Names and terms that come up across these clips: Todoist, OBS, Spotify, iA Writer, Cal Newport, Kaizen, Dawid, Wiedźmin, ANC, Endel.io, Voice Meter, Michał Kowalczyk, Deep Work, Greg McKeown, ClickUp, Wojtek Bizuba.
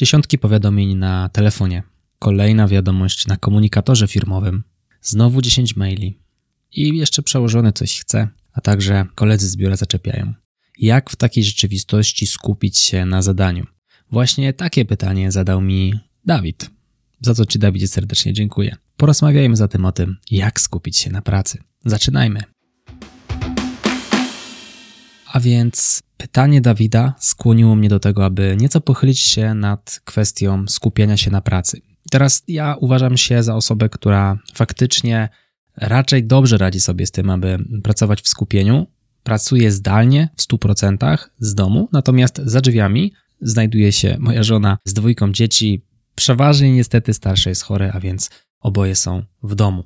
Dziesiątki powiadomień na telefonie. Kolejna wiadomość na komunikatorze firmowym. Znowu 10 maili. I jeszcze przełożony coś chce, a także koledzy z biura zaczepiają. Jak w takiej rzeczywistości skupić się na zadaniu? Właśnie takie pytanie zadał mi Dawid. Za co Ci, Dawidzie, serdecznie dziękuję. Porozmawiajmy zatem o tym, jak skupić się na pracy. Zaczynajmy. A więc pytanie Dawida skłoniło mnie do tego, aby nieco pochylić się nad kwestią skupienia się na pracy. Teraz ja uważam się za osobę, która faktycznie raczej dobrze radzi sobie z tym, aby pracować w skupieniu. Pracuję zdalnie w 100% z domu, natomiast za drzwiami znajduje się moja żona z dwójką dzieci. Przeważnie niestety starszy jest chory, a więc oboje są w domu.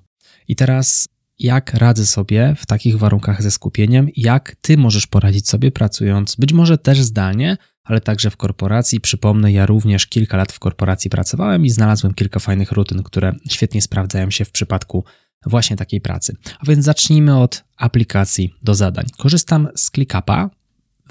I teraz jak radzę sobie w takich warunkach ze skupieniem? Jak Ty możesz poradzić sobie pracując być może też zdalnie, ale także w korporacji? Przypomnę, ja również kilka lat w korporacji pracowałem i znalazłem kilka fajnych rutyn, które świetnie sprawdzają się w przypadku właśnie takiej pracy. A więc zacznijmy od aplikacji do zadań. Korzystam z ClickUpa.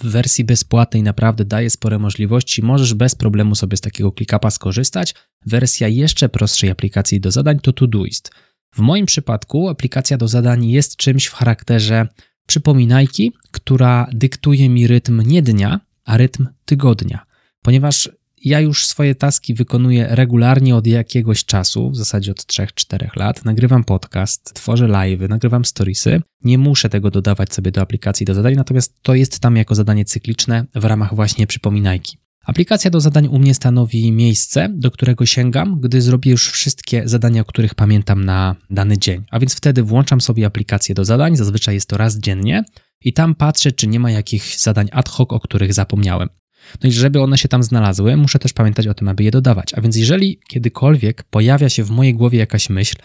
W wersji bezpłatnej naprawdę daje spore możliwości. Możesz bez problemu sobie z takiego ClickUpa skorzystać. Wersja jeszcze prostszej aplikacji do zadań to Todoist. W moim przypadku aplikacja do zadań jest czymś w charakterze przypominajki, która dyktuje mi rytm nie dnia, a rytm tygodnia. Ponieważ ja już swoje taski wykonuję regularnie od jakiegoś czasu, w zasadzie od 3-4 lat. Nagrywam podcast, tworzę live'y, nagrywam storiesy. Nie muszę tego dodawać sobie do aplikacji do zadań, natomiast to jest tam jako zadanie cykliczne w ramach właśnie przypominajki. Aplikacja do zadań u mnie stanowi miejsce, do którego sięgam, gdy zrobię już wszystkie zadania, o których pamiętam na dany dzień. A więc wtedy włączam sobie aplikację do zadań, zazwyczaj jest to raz dziennie i tam patrzę, czy nie ma jakichś zadań ad hoc, o których zapomniałem. No i żeby one się tam znalazły, muszę też pamiętać o tym, aby je dodawać. A więc jeżeli kiedykolwiek pojawia się w mojej głowie jakaś myśl,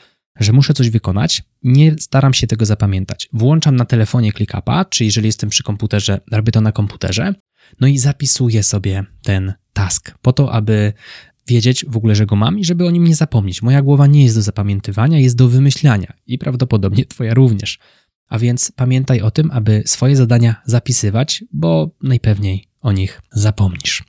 że muszę coś wykonać, nie staram się tego zapamiętać. Włączam na telefonie ClickUpa, czy jeżeli jestem przy komputerze, robię to na komputerze, no i zapisuję sobie ten task po to, aby wiedzieć w ogóle, że go mam i żeby o nim nie zapomnieć. Moja głowa nie jest do zapamiętywania, jest do wymyślania i prawdopodobnie Twoja również. A więc pamiętaj o tym, aby swoje zadania zapisywać, bo najpewniej o nich zapomnisz.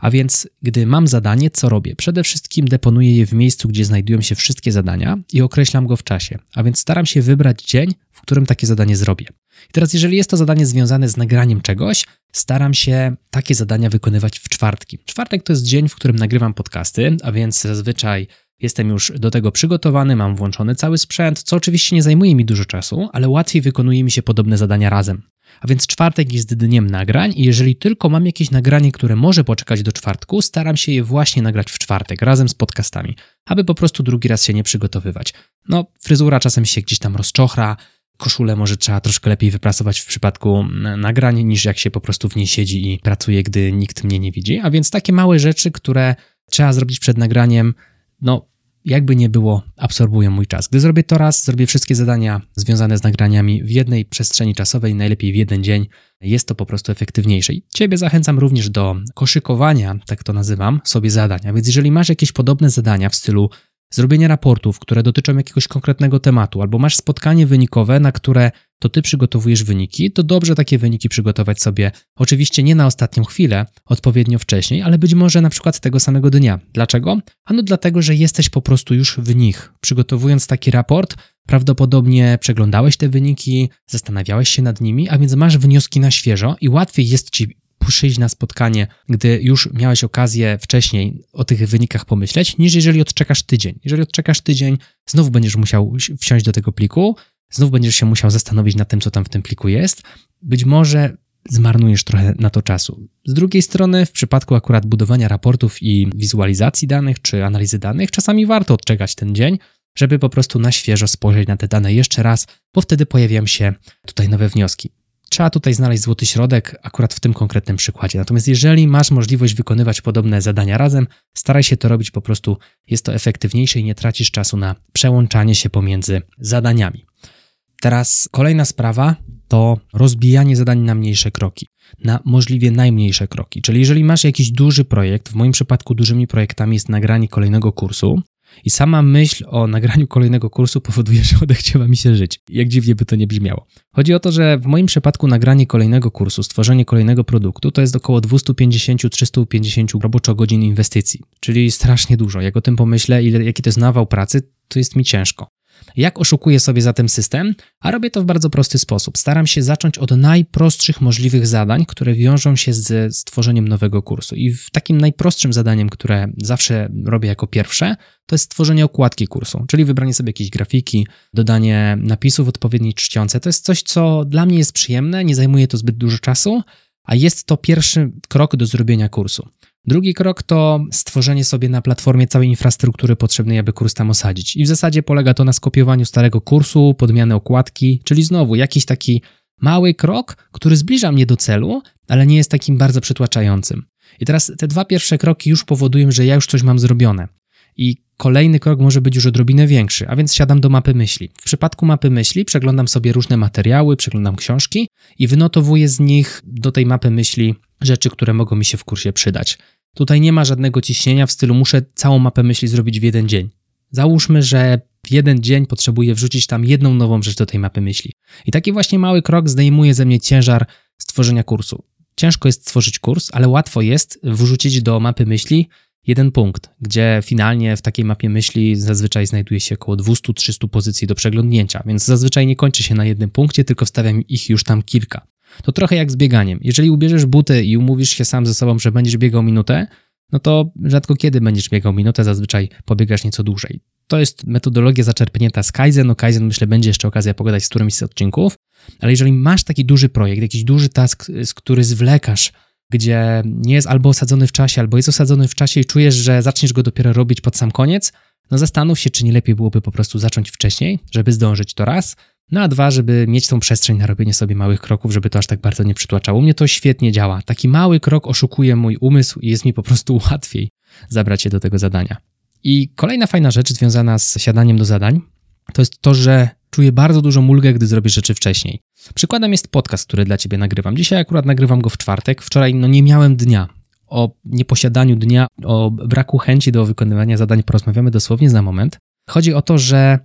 A więc gdy mam zadanie, co robię? Przede wszystkim deponuję je w miejscu, gdzie znajdują się wszystkie zadania i określam go w czasie. A więc staram się wybrać dzień, w którym takie zadanie zrobię. I teraz jeżeli jest to zadanie związane z nagraniem czegoś, staram się takie zadania wykonywać w czwartki. Czwartek to jest dzień, w którym nagrywam podcasty, a więc zazwyczaj jestem już do tego przygotowany, mam włączony cały sprzęt, co oczywiście nie zajmuje mi dużo czasu, ale łatwiej wykonuje mi się podobne zadania razem. A więc czwartek jest dniem nagrań i jeżeli tylko mam jakieś nagranie, które może poczekać do czwartku, staram się je właśnie nagrać w czwartek razem z podcastami, aby po prostu drugi raz się nie przygotowywać. No, fryzura czasem się gdzieś tam rozczochra, koszulę może trzeba troszkę lepiej wyprasować w przypadku nagrań, niż jak się po prostu w niej siedzi i pracuje, gdy nikt mnie nie widzi. A więc takie małe rzeczy, które trzeba zrobić przed nagraniem, no jakby nie było, absorbują mój czas. Gdy zrobię to raz, zrobię wszystkie zadania związane z nagraniami w jednej przestrzeni czasowej, najlepiej w jeden dzień. Jest to po prostu efektywniejsze. I Ciebie zachęcam również do koszykowania, tak to nazywam, sobie zadań. A więc jeżeli masz jakieś podobne zadania w stylu zrobienie raportów, które dotyczą jakiegoś konkretnego tematu, albo masz spotkanie wynikowe, na które to Ty przygotowujesz wyniki, to dobrze takie wyniki przygotować sobie, oczywiście nie na ostatnią chwilę, odpowiednio wcześniej, ale być może na przykład tego samego dnia. Dlaczego? Ano dlatego, że jesteś po prostu już w nich. Przygotowując taki raport, prawdopodobnie przeglądałeś te wyniki, zastanawiałeś się nad nimi, a więc masz wnioski na świeżo i łatwiej jest Ci przyjść na spotkanie, gdy już miałeś okazję wcześniej o tych wynikach pomyśleć, niż jeżeli odczekasz tydzień. Jeżeli odczekasz tydzień, znów będziesz musiał wsiąść do tego pliku, znów będziesz się musiał zastanowić nad tym, co tam w tym pliku jest. Być może zmarnujesz trochę na to czasu. Z drugiej strony, w przypadku akurat budowania raportów i wizualizacji danych, czy analizy danych, czasami warto odczekać ten dzień, żeby po prostu na świeżo spojrzeć na te dane jeszcze raz, bo wtedy pojawiają się tutaj nowe wnioski. Trzeba tutaj znaleźć złoty środek akurat w tym konkretnym przykładzie. Natomiast jeżeli masz możliwość wykonywać podobne zadania razem, staraj się to robić po prostu, jest to efektywniejsze i nie tracisz czasu na przełączanie się pomiędzy zadaniami. Teraz kolejna sprawa to rozbijanie zadań na mniejsze kroki, na możliwie najmniejsze kroki. Czyli jeżeli masz jakiś duży projekt, w moim przypadku dużymi projektami jest nagranie kolejnego kursu, I sama myśl o nagraniu kolejnego kursu powoduje, że odechciała mi się żyć. Jak dziwnie by to nie brzmiało. Chodzi o to, że w moim przypadku nagranie kolejnego kursu, stworzenie kolejnego produktu to jest około 250-350 roboczogodzin inwestycji, czyli strasznie dużo. Jak o tym pomyślę, jaki to jest nawał pracy, to jest mi ciężko. Jak oszukuję sobie zatem system? A robię to w bardzo prosty sposób. Staram się zacząć od najprostszych możliwych zadań, które wiążą się ze stworzeniem nowego kursu. I takim najprostszym zadaniem, które zawsze robię jako pierwsze, to jest stworzenie okładki kursu, czyli wybranie sobie jakiejś grafiki, dodanie napisów w odpowiedniej czcionce. To jest coś, co dla mnie jest przyjemne, nie zajmuje to zbyt dużo czasu, a jest to pierwszy krok do zrobienia kursu. Drugi krok to stworzenie sobie na platformie całej infrastruktury potrzebnej, aby kurs tam osadzić. I w zasadzie polega to na skopiowaniu starego kursu, podmiany okładki, czyli znowu jakiś taki mały krok, który zbliża mnie do celu, ale nie jest takim bardzo przytłaczającym. I teraz te dwa pierwsze kroki już powodują, że ja już coś mam zrobione. I kolejny krok może być już odrobinę większy, a więc siadam do mapy myśli. W przypadku mapy myśli przeglądam sobie różne materiały, przeglądam książki i wynotowuję z nich do tej mapy myśli rzeczy, które mogą mi się w kursie przydać. Tutaj nie ma żadnego ciśnienia w stylu muszę całą mapę myśli zrobić w jeden dzień. Załóżmy, że w jeden dzień potrzebuję wrzucić tam jedną nową rzecz do tej mapy myśli. I taki właśnie mały krok zdejmuje ze mnie ciężar stworzenia kursu. Ciężko jest stworzyć kurs, ale łatwo jest wrzucić do mapy myśli jeden punkt, gdzie finalnie w takiej mapie myśli zazwyczaj znajduje się około 200-300 pozycji do przeglądnięcia, więc zazwyczaj nie kończy się na jednym punkcie, tylko wstawiam ich już tam kilka. To trochę jak z bieganiem. Jeżeli ubierzesz buty i umówisz się sam ze sobą, że będziesz biegał minutę, no to rzadko kiedy będziesz biegał minutę, zazwyczaj pobiegasz nieco dłużej. To jest metodologia zaczerpnięta z Kaizen. O Kaizen myślę będzie jeszcze okazja pogadać z którymś z odcinków, ale jeżeli masz taki duży projekt, jakiś duży task, z który zwlekasz, gdzie nie jest albo osadzony w czasie, albo jest osadzony w czasie i czujesz, że zaczniesz go dopiero robić pod sam koniec, no zastanów się, czy nie lepiej byłoby po prostu zacząć wcześniej, żeby zdążyć to raz, no a dwa, żeby mieć tą przestrzeń na robienie sobie małych kroków, żeby to aż tak bardzo nie przytłaczało. U mnie to świetnie działa. Taki mały krok oszukuje mój umysł i jest mi po prostu łatwiej zabrać się do tego zadania. I kolejna fajna rzecz związana z siadaniem do zadań, to jest to, że czuję bardzo dużą ulgę, gdy zrobię rzeczy wcześniej. Przykładem jest podcast, który dla Ciebie nagrywam. Dzisiaj akurat nagrywam go w czwartek. Wczoraj nie miałem dnia. O nieposiadaniu dnia, o braku chęci do wykonywania zadań porozmawiamy dosłownie za moment. Chodzi o to, że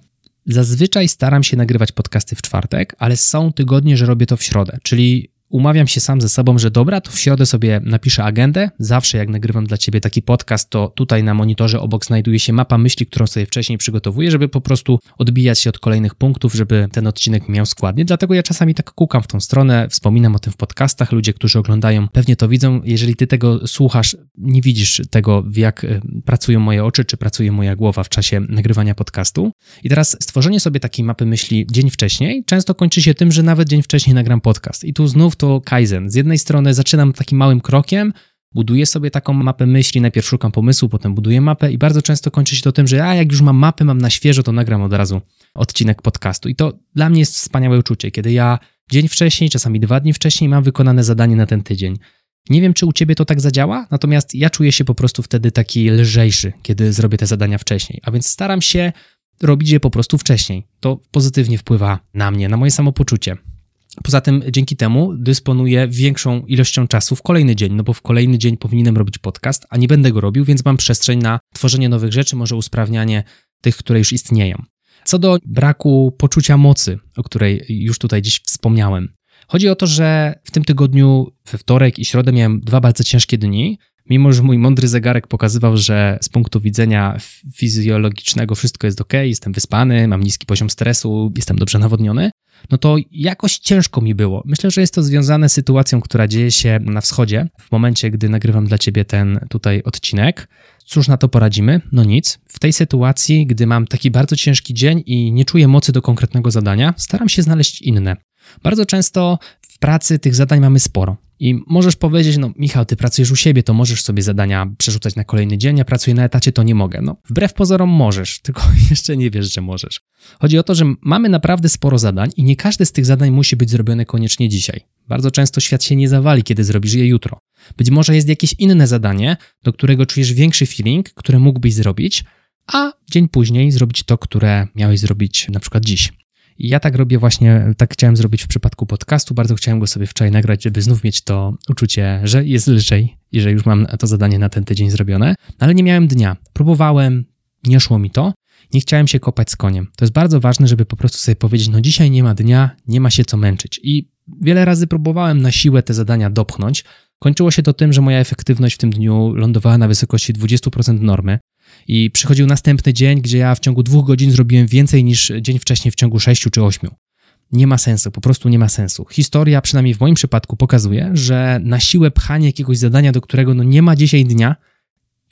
zazwyczaj staram się nagrywać podcasty w czwartek, ale są tygodnie, że robię to w środę, czyli umawiam się sam ze sobą, że dobra, to w środę sobie napiszę agendę. Zawsze jak nagrywam dla Ciebie taki podcast, to tutaj na monitorze obok znajduje się mapa myśli, którą sobie wcześniej przygotowuję, żeby po prostu odbijać się od kolejnych punktów, żeby ten odcinek miał składnie. Dlatego ja czasami tak kukam w tą stronę, wspominam o tym w podcastach. Ludzie, którzy oglądają, pewnie to widzą. Jeżeli Ty tego słuchasz, nie widzisz tego, jak pracują moje oczy, czy pracuje moja głowa w czasie nagrywania podcastu. I teraz stworzenie sobie takiej mapy myśli dzień wcześniej często kończy się tym, że nawet dzień wcześniej nagram podcast. I tu znów to Kaizen. Z jednej strony zaczynam takim małym krokiem, buduję sobie taką mapę myśli, najpierw szukam pomysłu, potem buduję mapę i bardzo często kończy się to tym, że jak już mam mapę, mam na świeżo, to nagram od razu odcinek podcastu. I to dla mnie jest wspaniałe uczucie, kiedy ja dzień wcześniej, czasami 2 dni wcześniej mam wykonane zadanie na ten tydzień. Nie wiem, czy u Ciebie to tak zadziała, natomiast ja czuję się po prostu wtedy taki lżejszy, kiedy zrobię te zadania wcześniej, a więc staram się robić je po prostu wcześniej. To pozytywnie wpływa na mnie, na moje samopoczucie. Poza tym dzięki temu dysponuję większą ilością czasu w kolejny dzień, no bo w kolejny dzień powinienem robić podcast, a nie będę go robił, więc mam przestrzeń na tworzenie nowych rzeczy, może usprawnianie tych, które już istnieją. Co do braku poczucia mocy, o której już tutaj dziś wspomniałem. Chodzi o to, że w tym tygodniu, we wtorek i środę miałem 2 bardzo ciężkie dni, mimo że mój mądry zegarek pokazywał, że z punktu widzenia fizjologicznego wszystko jest okej, jestem wyspany, mam niski poziom stresu, jestem dobrze nawodniony, no to jakoś ciężko mi było. Myślę, że jest to związane z sytuacją, która dzieje się na wschodzie w momencie, gdy nagrywam dla Ciebie ten tutaj odcinek. Cóż na to poradzimy? No nic. W tej sytuacji, gdy mam taki bardzo ciężki dzień i nie czuję mocy do konkretnego zadania, staram się znaleźć inne. Bardzo często w pracy tych zadań mamy sporo. I możesz powiedzieć, no Michał, ty pracujesz u siebie, to możesz sobie zadania przerzucać na kolejny dzień, ja pracuję na etacie, to nie mogę. No, wbrew pozorom możesz, tylko jeszcze nie wiesz, że możesz. Chodzi o to, że mamy naprawdę sporo zadań i nie każde z tych zadań musi być zrobione koniecznie dzisiaj. Bardzo często świat się nie zawali, kiedy zrobisz je jutro. Być może jest jakieś inne zadanie, do którego czujesz większy feeling, które mógłbyś zrobić, a dzień później zrobić to, które miałeś zrobić na przykład dziś. I ja tak robię właśnie, tak chciałem zrobić w przypadku podcastu, bardzo chciałem go sobie wczoraj nagrać, żeby znów mieć to uczucie, że jest lżej i że już mam to zadanie na ten tydzień zrobione, ale nie miałem dnia. Próbowałem, nie szło mi to, nie chciałem się kopać z koniem. To jest bardzo ważne, żeby po prostu sobie powiedzieć, no dzisiaj nie ma dnia, nie ma się co męczyć. I wiele razy próbowałem na siłę te zadania dopchnąć. Kończyło się to tym, że moja efektywność w tym dniu lądowała na wysokości 20% normy i przychodził następny dzień, gdzie ja w ciągu 2 godzin zrobiłem więcej niż dzień wcześniej w ciągu 6 czy 8. Nie ma sensu, po prostu nie ma sensu. Historia, przynajmniej w moim przypadku, pokazuje, że na siłę pchanie jakiegoś zadania, do którego no nie ma dzisiaj dnia,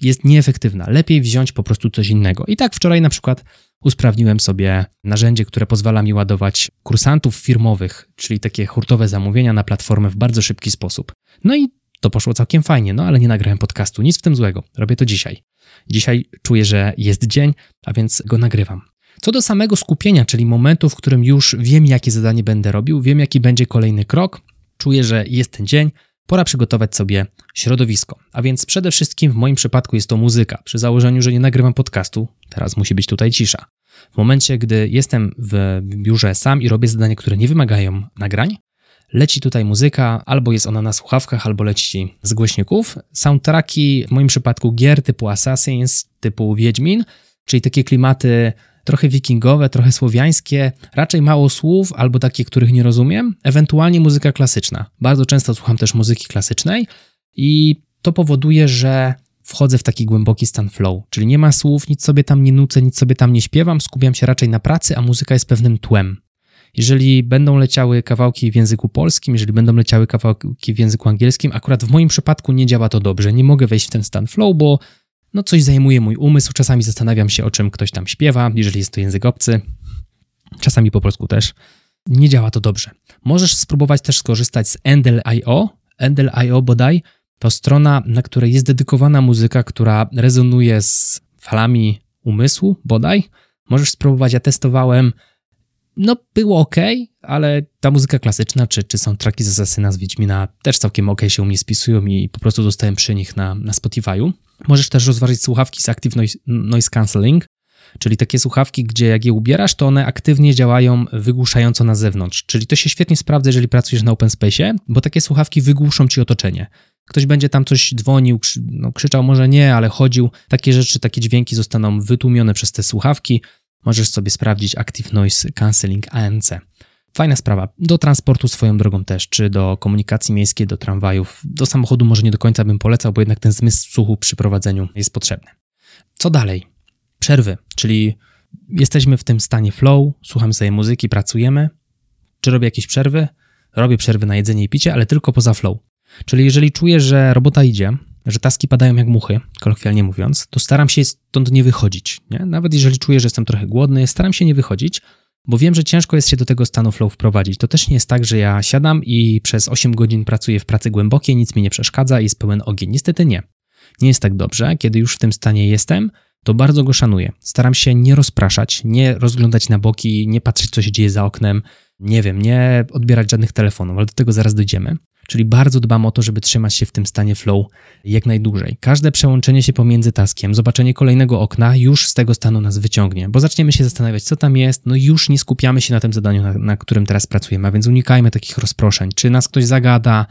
jest nieefektywna. Lepiej wziąć po prostu coś innego. I tak wczoraj na przykład usprawniłem sobie narzędzie, które pozwala mi ładować kursantów firmowych, czyli takie hurtowe zamówienia na platformę w bardzo szybki sposób. No i to poszło całkiem fajnie, no ale nie nagrałem podcastu, nic w tym złego. Robię to dzisiaj. Dzisiaj czuję, że jest dzień, a więc go nagrywam. Co do samego skupienia, czyli momentu, w którym już wiem, jakie zadanie będę robił, wiem, jaki będzie kolejny krok, czuję, że jest ten dzień, pora przygotować sobie środowisko. A więc przede wszystkim w moim przypadku jest to muzyka. Przy założeniu, że nie nagrywam podcastu, teraz musi być tutaj cisza. W momencie, gdy jestem w biurze sam i robię zadania, które nie wymagają nagrań, leci tutaj muzyka, albo jest ona na słuchawkach, albo leci z głośników. Soundtracki, w moim przypadku gier typu Assassin's, typu Wiedźmin, czyli takie klimaty trochę wikingowe, trochę słowiańskie, raczej mało słów albo takie, których nie rozumiem, ewentualnie muzyka klasyczna. Bardzo często słucham też muzyki klasycznej i to powoduje, że wchodzę w taki głęboki stan flow, czyli nie ma słów, nic sobie tam nie nucę, nic sobie tam nie śpiewam, skupiam się raczej na pracy, a muzyka jest pewnym tłem. Jeżeli będą leciały kawałki w języku polskim, jeżeli będą leciały kawałki w języku angielskim, akurat w moim przypadku nie działa to dobrze, nie mogę wejść w ten stan flow, bo no coś zajmuje mój umysł, czasami zastanawiam się, o czym ktoś tam śpiewa, jeżeli jest to język obcy, czasami po polsku też. Nie działa to dobrze. Możesz spróbować też skorzystać z Endel.io. Endel.io bodaj to strona, na której jest dedykowana muzyka, która rezonuje z falami umysłu bodaj. Możesz spróbować, ja testowałem, no było ok, ale ta muzyka klasyczna, czy soundtracki z Assassina, z Wiedźmina też całkiem ok się u mnie spisują i po prostu zostałem przy nich na Spotify'u. Możesz też rozważyć słuchawki z Active Noise Cancelling, czyli takie słuchawki, gdzie jak je ubierasz, to one aktywnie działają wygłuszająco na zewnątrz. Czyli to się świetnie sprawdza, jeżeli pracujesz na open space'ie, bo takie słuchawki wygłuszą ci otoczenie. Ktoś będzie tam coś dzwonił, krzyczał, może nie, ale chodził. Takie rzeczy, takie dźwięki zostaną wytłumione przez te słuchawki. Możesz sobie sprawdzić Active Noise Cancelling ANC. Fajna sprawa. Do transportu swoją drogą też, czy do komunikacji miejskiej, do tramwajów, do samochodu może nie do końca bym polecał, bo jednak ten zmysł słuchu przy prowadzeniu jest potrzebny. Co dalej? Przerwy, czyli jesteśmy w tym stanie flow, słuchamy sobie muzyki, pracujemy. Czy robię jakieś przerwy? Robię przerwy na jedzenie i picie, ale tylko poza flow. Czyli jeżeli czuję, że robota idzie, że taski padają jak muchy, kolokwialnie mówiąc, to staram się stąd nie wychodzić. Nie? Nawet jeżeli czuję, że jestem trochę głodny, staram się nie wychodzić, bo wiem, że ciężko jest się do tego stanu flow wprowadzić. To też nie jest tak, że ja siadam i przez 8 godzin pracuję w pracy głębokiej, nic mi nie przeszkadza i jest pełen ogień. Niestety nie. Nie jest tak dobrze. Kiedy już w tym stanie jestem, to bardzo go szanuję. Staram się nie rozpraszać, nie rozglądać na boki, nie patrzeć, co się dzieje za oknem, nie wiem, nie odbierać żadnych telefonów, ale do tego zaraz dojdziemy. Czyli bardzo dbam o to, żeby trzymać się w tym stanie flow jak najdłużej. Każde przełączenie się pomiędzy taskiem, zobaczenie kolejnego okna już z tego stanu nas wyciągnie, bo zaczniemy się zastanawiać, co tam jest, no już nie skupiamy się na tym zadaniu, na którym teraz pracujemy, a więc unikajmy takich rozproszeń. Czy nas ktoś zagada,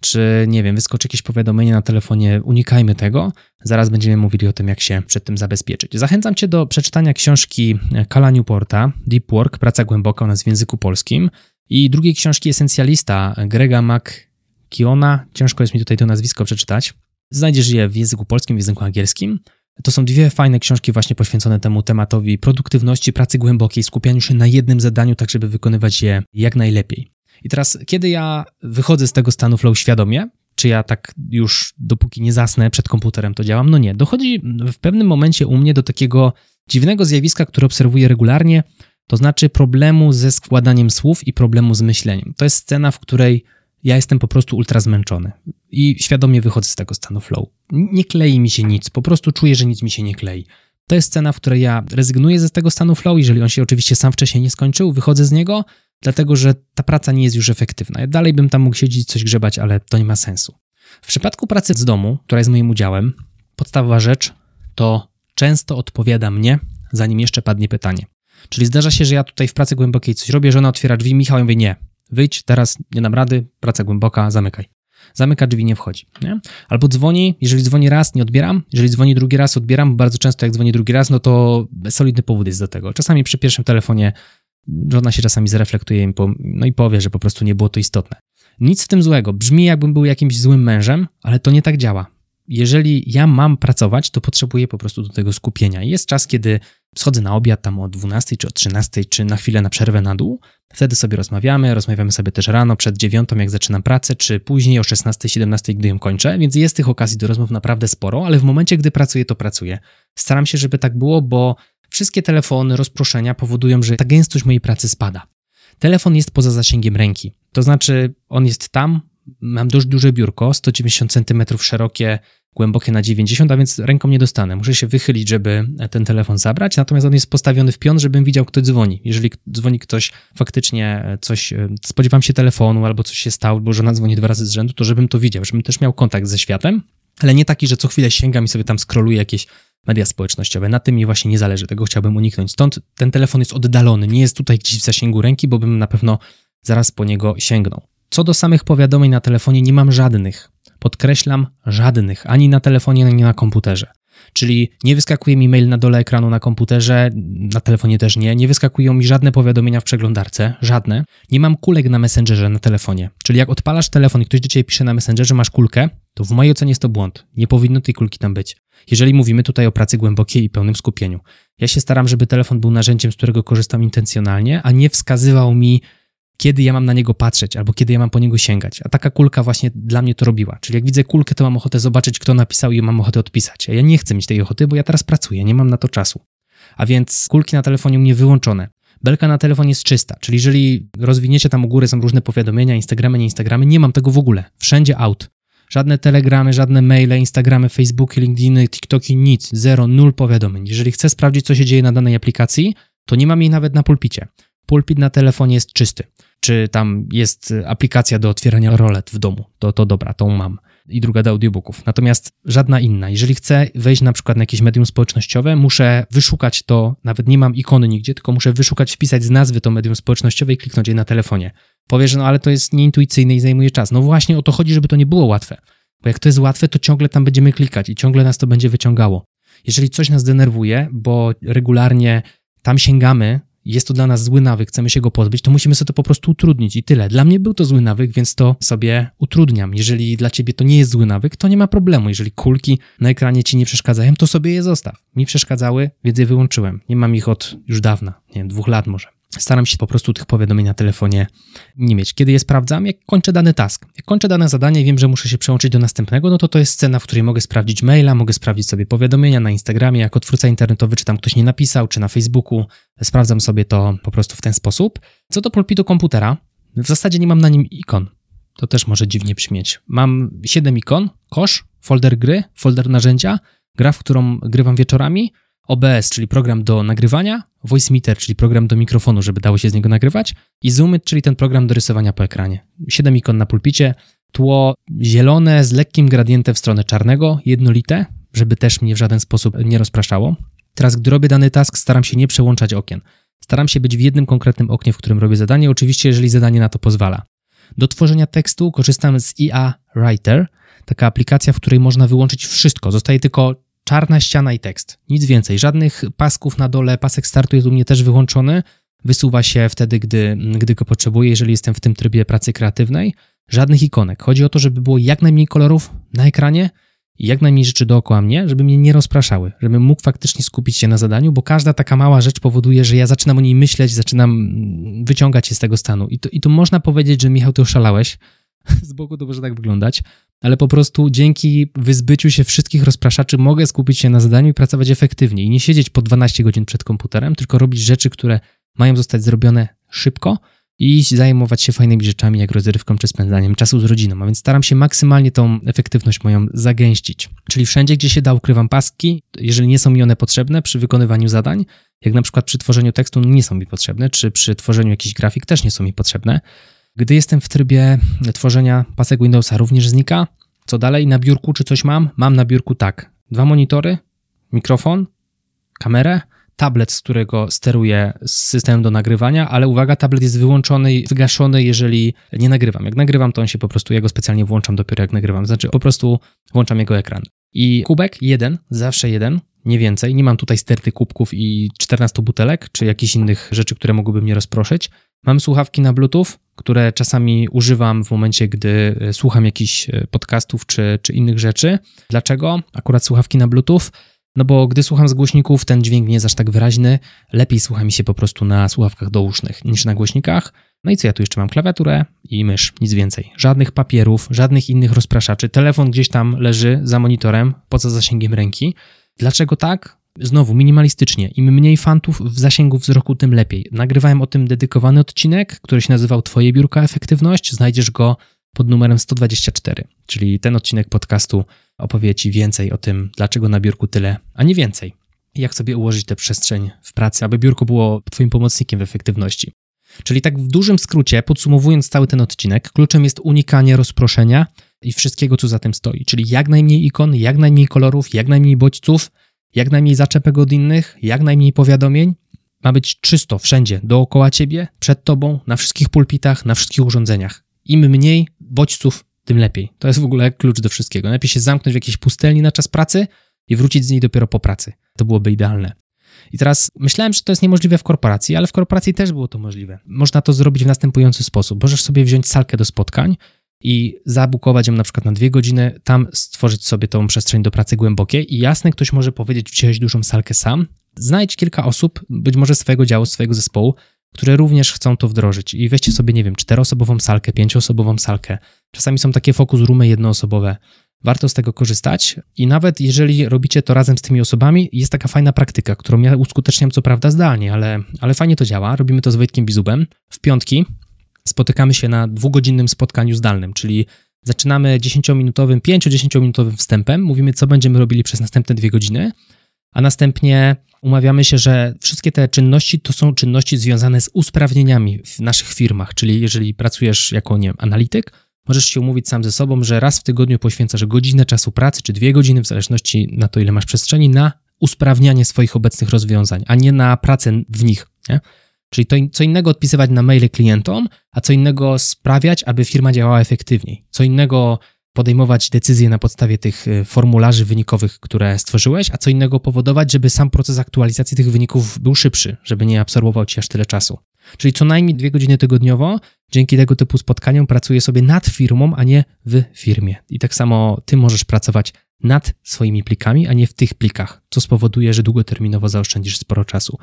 czy nie wiem, wyskoczy jakieś powiadomienie na telefonie, unikajmy tego. Zaraz będziemy mówili o tym, jak się przed tym zabezpieczyć. Zachęcam cię do przeczytania książki Cala Newporta, Deep Work, Praca Głęboka, ona jest w języku polskim, i drugiej książki Esencjalista, Grega McKeowna, ciężko jest mi tutaj to nazwisko przeczytać. Znajdziesz je w języku polskim, w języku angielskim. To są dwie fajne książki właśnie poświęcone temu tematowi produktywności, pracy głębokiej, skupianiu się na jednym zadaniu, tak żeby wykonywać je jak najlepiej. I teraz, kiedy ja wychodzę z tego stanu flow świadomie, czy ja tak już dopóki nie zasnę przed komputerem, to działam? No nie. Dochodzi w pewnym momencie u mnie do takiego dziwnego zjawiska, które obserwuję regularnie, to znaczy problemu ze składaniem słów i problemu z myśleniem. To jest scena, w której ja jestem po prostu ultra zmęczony i świadomie wychodzę z tego stanu flow. Nie klei mi się nic, po prostu czuję, że nic mi się nie klei. To jest scena, w której ja rezygnuję ze tego stanu flow, jeżeli on się oczywiście sam wcześniej nie skończył, wychodzę z niego, dlatego że ta praca nie jest już efektywna. Ja dalej bym tam mógł siedzieć, coś grzebać, ale to nie ma sensu. W przypadku pracy z domu, która jest moim udziałem, podstawowa rzecz to często odpowiada mnie, zanim jeszcze padnie pytanie. Czyli zdarza się, że ja tutaj w pracy głębokiej coś robię, żona otwiera drzwi, Michał mówi nie. Wyjdź, teraz nie dam rady, praca głęboka, zamykaj. zamyka drzwi, nie wchodzi, nie? Albo dzwoni, jeżeli dzwoni raz, nie odbieram, jeżeli dzwoni drugi raz, odbieram, bardzo często jak dzwoni drugi raz, no to solidny powód jest do tego. Czasami przy pierwszym telefonie żona się czasami zreflektuje i powie, że po prostu nie było to istotne. Nic w tym złego, brzmi jakbym był jakimś złym mężem, ale to nie tak działa. Jeżeli ja mam pracować, to potrzebuję po prostu do tego skupienia. Jest czas, kiedy schodzę na obiad tam o 12 czy o 13, czy na chwilę na przerwę na dół. Wtedy sobie rozmawiamy sobie też rano przed 9, jak zaczynam pracę, czy później o 16, 17, gdy ją kończę. Więc jest tych okazji do rozmów naprawdę sporo, ale w momencie, gdy pracuję, to pracuję. Staram się, żeby tak było, bo wszystkie telefony, rozproszenia powodują, że ta gęstość mojej pracy spada. Telefon jest poza zasięgiem ręki, to znaczy on jest tam, mam dość duże biurko, 190 cm szerokie, głębokie na 90, a więc ręką nie dostanę. Muszę się wychylić, żeby ten telefon zabrać, natomiast on jest postawiony w pion, żebym widział, kto dzwoni. Jeżeli dzwoni ktoś faktycznie coś, spodziewam się telefonu albo coś się stało, bo żona dzwoni 2 razy z rzędu, to żebym to widział, żebym też miał kontakt ze światem, ale nie taki, że co chwilę sięgam i sobie tam scrolluję jakieś media społecznościowe. Na tym mi właśnie nie zależy, tego chciałbym uniknąć. Stąd ten telefon jest oddalony, nie jest tutaj gdzieś w zasięgu ręki, bo bym na pewno zaraz po niego sięgnął. Co do samych powiadomień na telefonie, nie mam żadnych, podkreślam żadnych, ani na telefonie, ani na komputerze. Czyli nie wyskakuje mi mail na dole ekranu na komputerze, na telefonie też nie wyskakują mi żadne powiadomienia w przeglądarce, żadne. Nie mam kulek na Messengerze na telefonie, czyli jak odpalasz telefon i ktoś do ciebie pisze na Messengerze, masz kulkę, to w mojej ocenie jest to błąd, nie powinno tej kulki tam być. Jeżeli mówimy tutaj o pracy głębokiej i pełnym skupieniu. Ja się staram, żeby telefon był narzędziem, z którego korzystam intencjonalnie, a nie wskazywał mi, kiedy ja mam na niego patrzeć, albo kiedy ja mam po niego sięgać. A taka kulka właśnie dla mnie to robiła. Czyli jak widzę kulkę, to mam ochotę zobaczyć, kto napisał i mam ochotę odpisać. A ja nie chcę mieć tej ochoty, bo ja teraz pracuję, nie mam na to czasu. A więc kulki na telefonie u mnie wyłączone. Belka na telefonie jest czysta, czyli jeżeli rozwiniecie tam u góry, są różne powiadomienia, Instagramy, nie Instagramy, nie mam tego w ogóle. Wszędzie out. Żadne telegramy, żadne maile, Instagramy, Facebooki, LinkedIny, TikToki, nic. 0, 0 powiadomień. Jeżeli chcę sprawdzić, co się dzieje na danej aplikacji, to nie mam jej nawet na pulpicie. Pulpit na telefonie jest czysty. Czy tam jest aplikacja do otwierania rolet w domu, to dobra, tą mam. I druga do audiobooków, natomiast żadna inna. Jeżeli chcę wejść na przykład na jakieś medium społecznościowe, muszę wyszukać to, nawet nie mam ikony nigdzie, tylko muszę wyszukać, wpisać z nazwy to medium społecznościowe i kliknąć je na telefonie. Powiesz, no ale to jest nieintuicyjne i zajmuje czas. No właśnie o to chodzi, żeby to nie było łatwe, bo jak to jest łatwe, to ciągle tam będziemy klikać i ciągle nas to będzie wyciągało. Jeżeli coś nas denerwuje, bo regularnie tam sięgamy, jest to dla nas zły nawyk, chcemy się go pozbyć, to musimy sobie to po prostu utrudnić i tyle. Dla mnie był to zły nawyk, więc to sobie utrudniam. Jeżeli dla ciebie to nie jest zły nawyk, to nie ma problemu. Jeżeli kulki na ekranie ci nie przeszkadzają, to sobie je zostaw. Mi przeszkadzały, więc je wyłączyłem. Nie mam ich od już dawna, nie wiem, 2 lat może. Staram się po prostu tych powiadomień na telefonie nie mieć. Kiedy je sprawdzam? Jak kończę dany task. Jak kończę dane zadanie i wiem, że muszę się przełączyć do następnego, no to jest scena, w której mogę sprawdzić maila, mogę sprawdzić sobie powiadomienia na Instagramie, jako twórca internetowy, czy tam ktoś nie napisał, czy na Facebooku. Sprawdzam sobie to po prostu w ten sposób. Co do pulpitu komputera, w zasadzie nie mam na nim ikon. To też może dziwnie brzmieć. Mam 7 ikon, kosz, folder gry, folder narzędzia, gra, w którą grywam wieczorami, OBS, czyli program do nagrywania, Voice Meter, czyli program do mikrofonu, żeby dało się z niego nagrywać i Zoom, czyli ten program do rysowania po ekranie. 7 ikon na pulpicie, tło zielone z lekkim gradientem w stronę czarnego, jednolite, żeby też mnie w żaden sposób nie rozpraszało. Teraz, gdy robię dany task, staram się nie przełączać okien. Staram się być w jednym konkretnym oknie, w którym robię zadanie, oczywiście jeżeli zadanie na to pozwala. Do tworzenia tekstu korzystam z iA Writer, taka aplikacja, w której można wyłączyć wszystko, zostaje tylko czarna ściana i tekst, nic więcej, żadnych pasków na dole, pasek startu jest u mnie też wyłączony, wysuwa się wtedy, gdy go potrzebuję, jeżeli jestem w tym trybie pracy kreatywnej, żadnych ikonek. Chodzi o to, żeby było jak najmniej kolorów na ekranie i jak najmniej rzeczy dookoła mnie, żeby mnie nie rozpraszały, żebym mógł faktycznie skupić się na zadaniu, bo każda taka mała rzecz powoduje, że ja zaczynam o niej myśleć, zaczynam wyciągać się z tego stanu i to można powiedzieć, że Michał, ty oszalałeś. Z boku to może tak wyglądać, ale po prostu dzięki wyzbyciu się wszystkich rozpraszaczy mogę skupić się na zadaniu i pracować efektywnie i nie siedzieć po 12 godzin przed komputerem, tylko robić rzeczy, które mają zostać zrobione szybko i zajmować się fajnymi rzeczami jak rozrywką czy spędzaniem czasu z rodziną, a więc staram się maksymalnie tą efektywność moją zagęścić. Czyli wszędzie, gdzie się da, ukrywam paski, jeżeli nie są mi one potrzebne przy wykonywaniu zadań, jak na przykład przy tworzeniu tekstu nie są mi potrzebne, czy przy tworzeniu jakichś grafik też nie są mi potrzebne. Gdy jestem w trybie tworzenia pasek Windowsa, również znika. Co dalej? Na biurku czy coś mam? Mam na biurku tak. 2 monitory, mikrofon, kamerę, tablet, z którego steruję systemem do nagrywania, ale uwaga, tablet jest wyłączony i wygaszony, jeżeli nie nagrywam. Jak nagrywam, to on się po prostu, ja go specjalnie włączam dopiero jak nagrywam, znaczy po prostu włączam jego ekran. I kubek jeden, zawsze jeden, nie więcej, nie mam tutaj sterty kubków i 14 butelek, czy jakichś innych rzeczy, które mogłyby mnie rozproszyć. Mam słuchawki na Bluetooth, które czasami używam w momencie, gdy słucham jakichś podcastów czy innych rzeczy. Dlaczego akurat słuchawki na Bluetooth? No bo gdy słucham z głośników, ten dźwięk nie jest aż tak wyraźny. Lepiej słucha mi się po prostu na słuchawkach dousznych niż na głośnikach. No i co ja tu jeszcze mam? Klawiaturę i mysz, nic więcej. Żadnych papierów, żadnych innych rozpraszaczy. Telefon gdzieś tam leży za monitorem, poza zasięgiem ręki. Dlaczego tak? Znowu, minimalistycznie. Im mniej fantów w zasięgu wzroku, tym lepiej. Nagrywałem o tym dedykowany odcinek, który się nazywał Twoje biurka efektywność. Znajdziesz go pod numerem 124, czyli ten odcinek podcastu opowie Ci więcej o tym, dlaczego na biurku tyle, a nie więcej. Jak sobie ułożyć tę przestrzeń w pracy, aby biurko było Twoim pomocnikiem w efektywności. Czyli tak w dużym skrócie, podsumowując cały ten odcinek, kluczem jest unikanie rozproszenia i wszystkiego, co za tym stoi. Czyli jak najmniej ikon, jak najmniej kolorów, jak najmniej bodźców, jak najmniej zaczepek od innych, jak najmniej powiadomień. Ma być czysto wszędzie, dookoła Ciebie, przed Tobą, na wszystkich pulpitach, na wszystkich urządzeniach. Im mniej bodźców, tym lepiej. To jest w ogóle klucz do wszystkiego. Najlepiej się zamknąć w jakiejś pustelni na czas pracy i wrócić z niej dopiero po pracy. To byłoby idealne. I teraz myślałem, że to jest niemożliwe w korporacji, ale w korporacji też było to możliwe. Można to zrobić w następujący sposób. Możesz sobie wziąć salkę do spotkań i zabukować ją na przykład na 2 godziny, tam stworzyć sobie tą przestrzeń do pracy głębokiej i jasne, ktoś może powiedzieć, wziąłeś dużą salkę sam. Znajdź kilka osób, być może swojego działu, swojego zespołu, które również chcą to wdrożyć i weźcie sobie, nie wiem, 4-osobową salkę, 5-osobową salkę. Czasami są takie focus roomy 1-osobowe. Warto z tego korzystać i nawet jeżeli robicie to razem z tymi osobami, jest taka fajna praktyka, którą ja uskuteczniam co prawda zdalnie, ale fajnie to działa. Robimy to z Wojtkiem Bizubem. W piątki spotykamy się na 2-godzinnym spotkaniu zdalnym, czyli zaczynamy 10-minutowym, 5-10-minutowym wstępem, mówimy co będziemy robili przez następne 2 godziny, a następnie umawiamy się, że wszystkie te czynności to są czynności związane z usprawnieniami w naszych firmach, czyli jeżeli pracujesz jako, nie wiem, analityk, możesz się umówić sam ze sobą, że raz w tygodniu poświęcasz godzinę czasu pracy, czy 2 godziny, w zależności na to, ile masz przestrzeni, na usprawnianie swoich obecnych rozwiązań, a nie na pracę w nich, nie? Czyli to co innego odpisywać na maile klientom, a co innego sprawiać, aby firma działała efektywniej. Co innego podejmować decyzje na podstawie tych formularzy wynikowych, które stworzyłeś, a co innego powodować, żeby sam proces aktualizacji tych wyników był szybszy, żeby nie absorbował Ci aż tyle czasu. Czyli co najmniej 2 godziny tygodniowo, dzięki tego typu spotkaniom pracuję sobie nad firmą, a nie w firmie. I tak samo Ty możesz pracować nad swoimi plikami, a nie w tych plikach, co spowoduje, że długoterminowo zaoszczędzisz sporo czasu.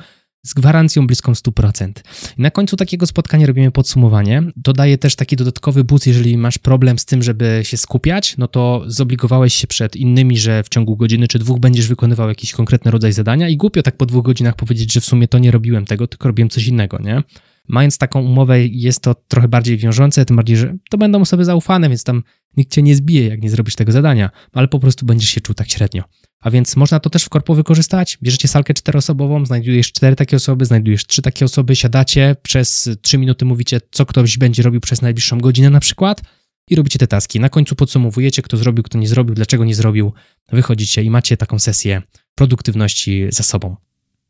Z gwarancją bliską 100%. Na końcu takiego spotkania robimy podsumowanie. Dodaję też taki dodatkowy boost, jeżeli masz problem z tym, żeby się skupiać, no to zobligowałeś się przed innymi, że w ciągu godziny czy 2 będziesz wykonywał jakiś konkretny rodzaj zadania i głupio tak po 2 godzinach powiedzieć, że w sumie to nie robiłem tego, tylko robiłem coś innego, nie? Mając taką umowę jest to trochę bardziej wiążące, tym bardziej, że to będą osoby zaufane, więc tam nikt Cię nie zbije, jak nie zrobisz tego zadania, ale po prostu będziesz się czuł tak średnio. A więc można to też w korpo wykorzystać. Bierzecie salkę 4-osobową, znajdujesz 4 takie osoby, znajdujesz 3 takie osoby, siadacie, przez 3 minuty mówicie, co ktoś będzie robił przez najbliższą godzinę na przykład i robicie te taski. Na końcu podsumowujecie, kto zrobił, kto nie zrobił, dlaczego nie zrobił, wychodzicie i macie taką sesję produktywności za sobą.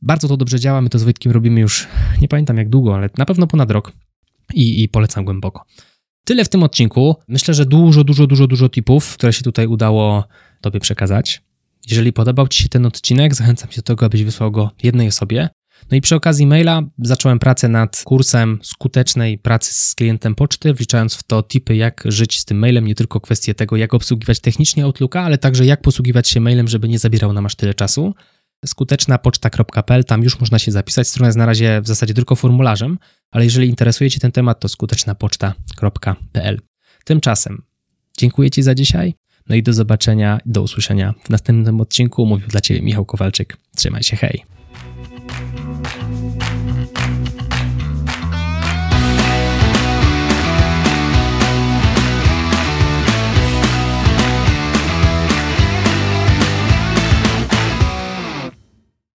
Bardzo to dobrze działa, my to z Wojtkiem robimy już, nie pamiętam jak długo, ale na pewno ponad rok i polecam głęboko. Tyle w tym odcinku. Myślę, że dużo tipów, które się tutaj udało Tobie przekazać. Jeżeli podobał Ci się ten odcinek, zachęcam Cię do tego, abyś wysłał go jednej osobie. No i przy okazji maila zacząłem pracę nad kursem skutecznej pracy z klientem poczty, wliczając w to tipy, jak żyć z tym mailem, nie tylko kwestie tego, jak obsługiwać technicznie Outlooka, ale także jak posługiwać się mailem, żeby nie zabierał nam aż tyle czasu. skutecznapoczta.pl, tam już można się zapisać, strona jest na razie w zasadzie tylko formularzem, ale jeżeli interesuje Cię ten temat, to skutecznapoczta.pl. Tymczasem dziękuję Ci za dzisiaj, no i do zobaczenia, do usłyszenia w następnym odcinku. Mówił dla Ciebie Michał Kowalczyk. Trzymaj się, hej!